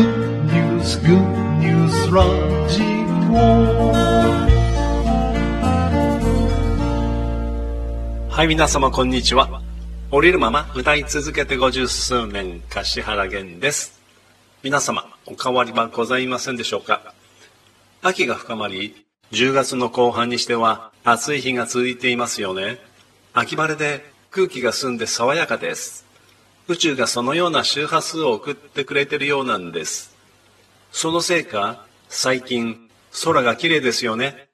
Good news ラジオ。はい、皆様こんにちは。降りるまま歌い続けて50数年、樫原源です。皆様お変わりはございませんでしょうか。秋が深まり、10月の後半にしては暑い日が続いていますよね。秋晴れで空気が澄んで爽やかです。宇宙がそのような周波数を送ってくれているようなんです。そのせいか、最近空が綺麗ですよね。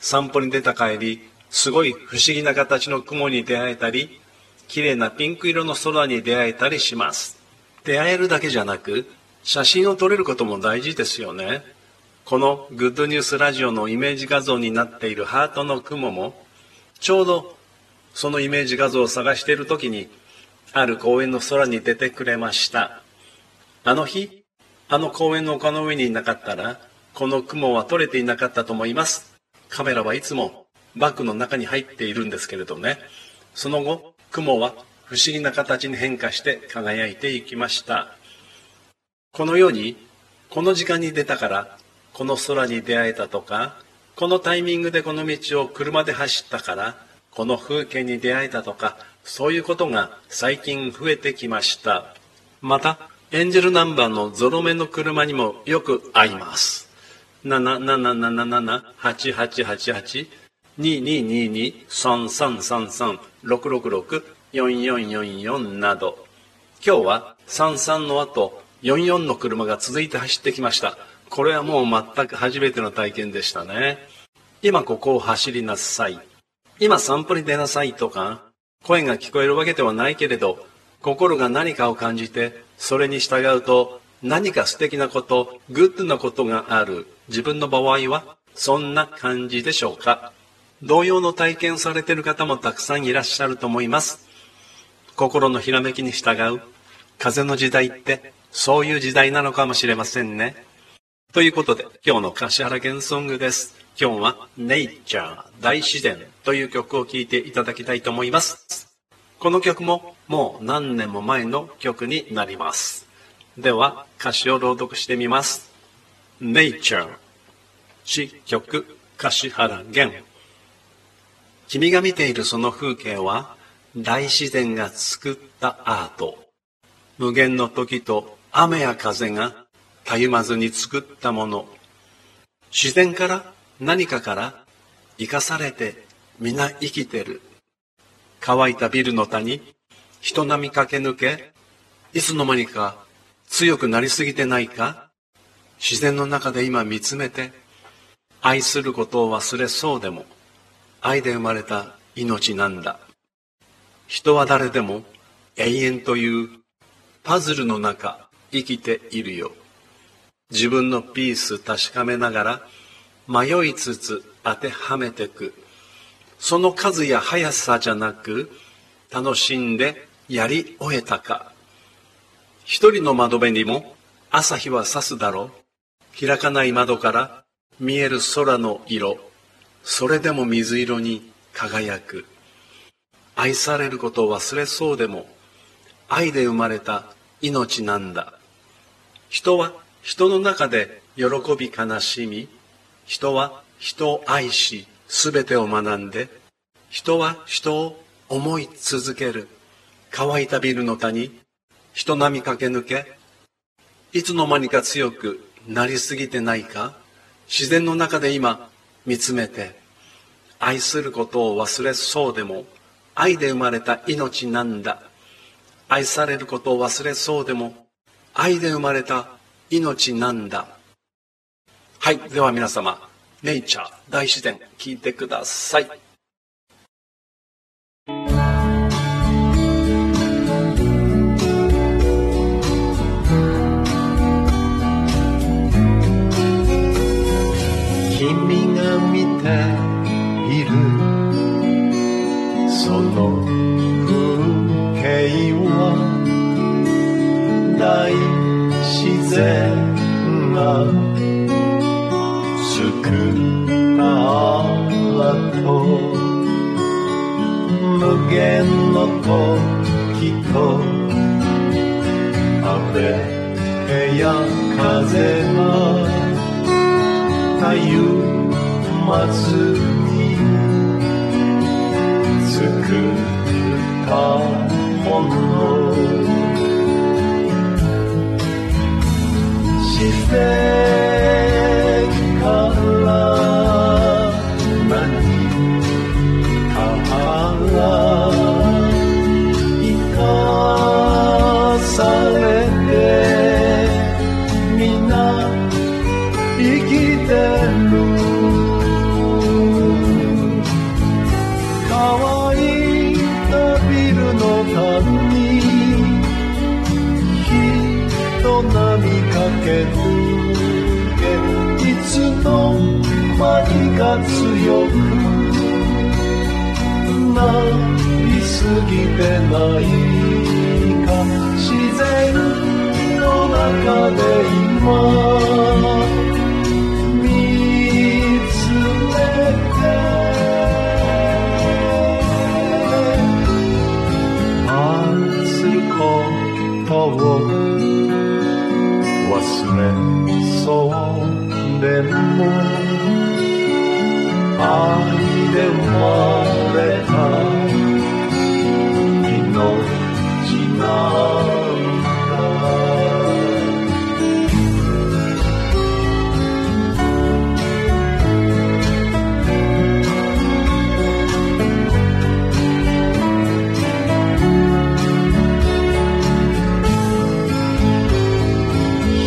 散歩に出た帰り、すごい不思議な形の雲に出会えたり、綺麗なピンク色の空に出会えたりします。出会えるだけじゃなく、写真を撮れることも大事ですよね。このグッドニュースラジオのイメージ画像になっているハートの雲も、ちょうどそのイメージ画像を探している時に、ある公園の空に出てくれました。あの日、あの公園の丘の上にいなかったら、この雲は取れていなかったと思います。カメラはいつもバッグの中に入っているんですけれどね。その後、雲は不思議な形に変化して輝いていきました。このように、この時間に出たから、この空に出会えたとか、このタイミングでこの道を車で走ったから、この風景に出会えたとか、そういうことが最近増えてきました。また、エンジェルナンバーのゾロ目の車にもよく合います。777788882222333366644444など、今日は33の後44の車が続いて走ってきました。これはもう全く初めての体験でしたね。今ここを走りなさい、今散歩に出なさいとか、声が聞こえるわけではないけれど、心が何かを感じて、それに従うと何か素敵なこと、グッドなことがある。自分の場合はそんな感じでしょうか。同様の体験をされている方もたくさんいらっしゃると思います。心のひらめきに従う風の時代って、そういう時代なのかもしれませんね。ということで、今日の樫原源ソングです。今日は Nature 大自然という曲を聴いていただきたいと思います。この曲ももう何年も前の曲になります。では歌詞を朗読してみます。Nature 詞曲樫原源。君が見ているその風景は、大自然が作ったアート。無限の時と雨や風がたゆまずに作ったもの。自然から何かから生かされて、皆生きてる。乾いたビルの谷、人波駆け抜け、いつの間にか強くなりすぎてないか。自然の中で今見つめて、愛することを忘れそうでも、愛で生まれた命なんだ。人は誰でも永遠というパズルの中生きているよ。自分のピース確かめながら、迷いつつ当てはめてく。その数や速さじゃなく、楽しんでやり終えたか。一人の窓辺にも朝日は差すだろう。開かない窓から見える空の色、それでも水色に輝く。愛されることを忘れそうでも、愛で生まれた命なんだ。人は人の中で喜び悲しみ、人は人を愛し、すべてを学んで、人は人を思い続ける。乾いたビルの谷、人波駆け抜け、いつの間にか強くなりすぎてないか。自然の中で今見つめて、愛することを忘れそうでも、愛で生まれた命なんだ。愛されることを忘れそうでも、愛で生まれた命なんだ。はい、では皆様、ネイチャー大自然聴いてください。君が見ているその風景は、大自然が作ったアート。無限の時と雨雨や風がたゆまつに作ったものしてから何から生かされ強くなりすぎてないか、自然の中で今見つめて愛することを忘れそうでも愛で生まれた命なんだ。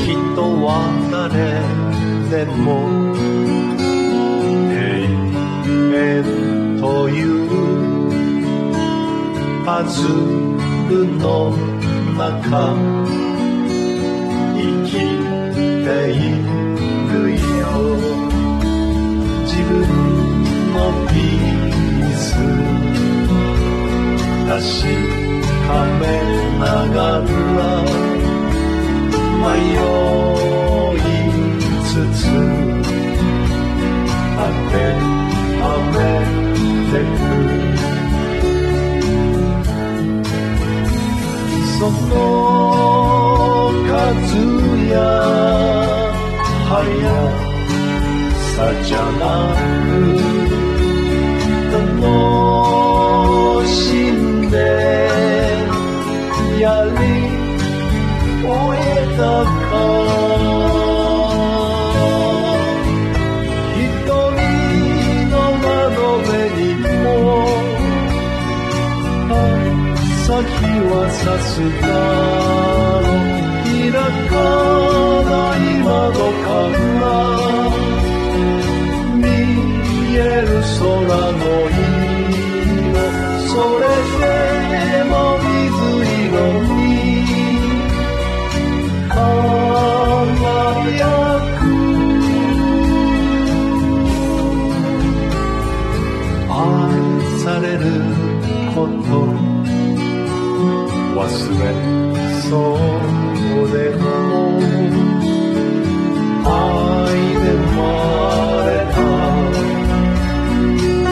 人は誰でもというパズルの中生きているよ、自分のピース確かめながら迷いつつ雨「その数や速さじゃなく楽しんでやり終えたか」先はさすが開かない窓から見える空の色、それでも水色に輝く愛されること忘れそうでも愛で生まれた命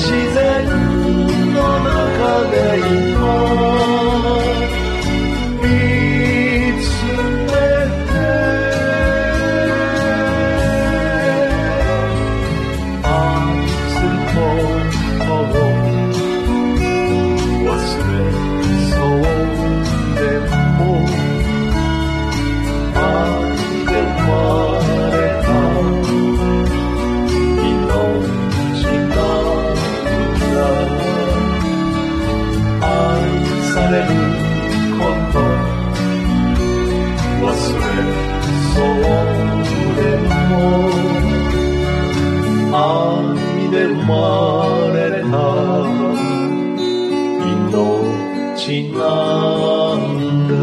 自然の中で今されること忘れそうでも愛で生まれた命なんだ。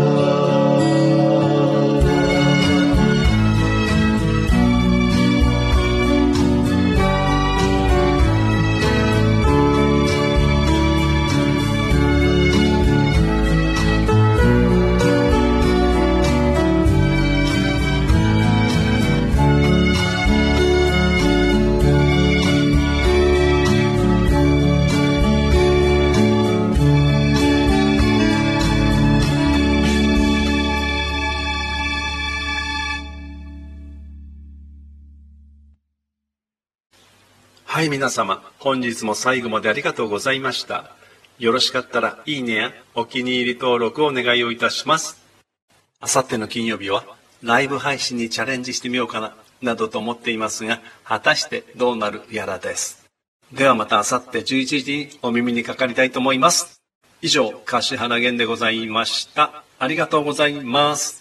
はい、皆様、本日も最後までありがとうございました。よろしかったら、いいねやお気に入り登録をお願いをいたします。あさっての金曜日は、ライブ配信にチャレンジしてみようかな、などと思っていますが、果たしてどうなるやらです。ではまたあさって11時にお耳にかかりたいと思います。以上、樫原源でございました。ありがとうございます。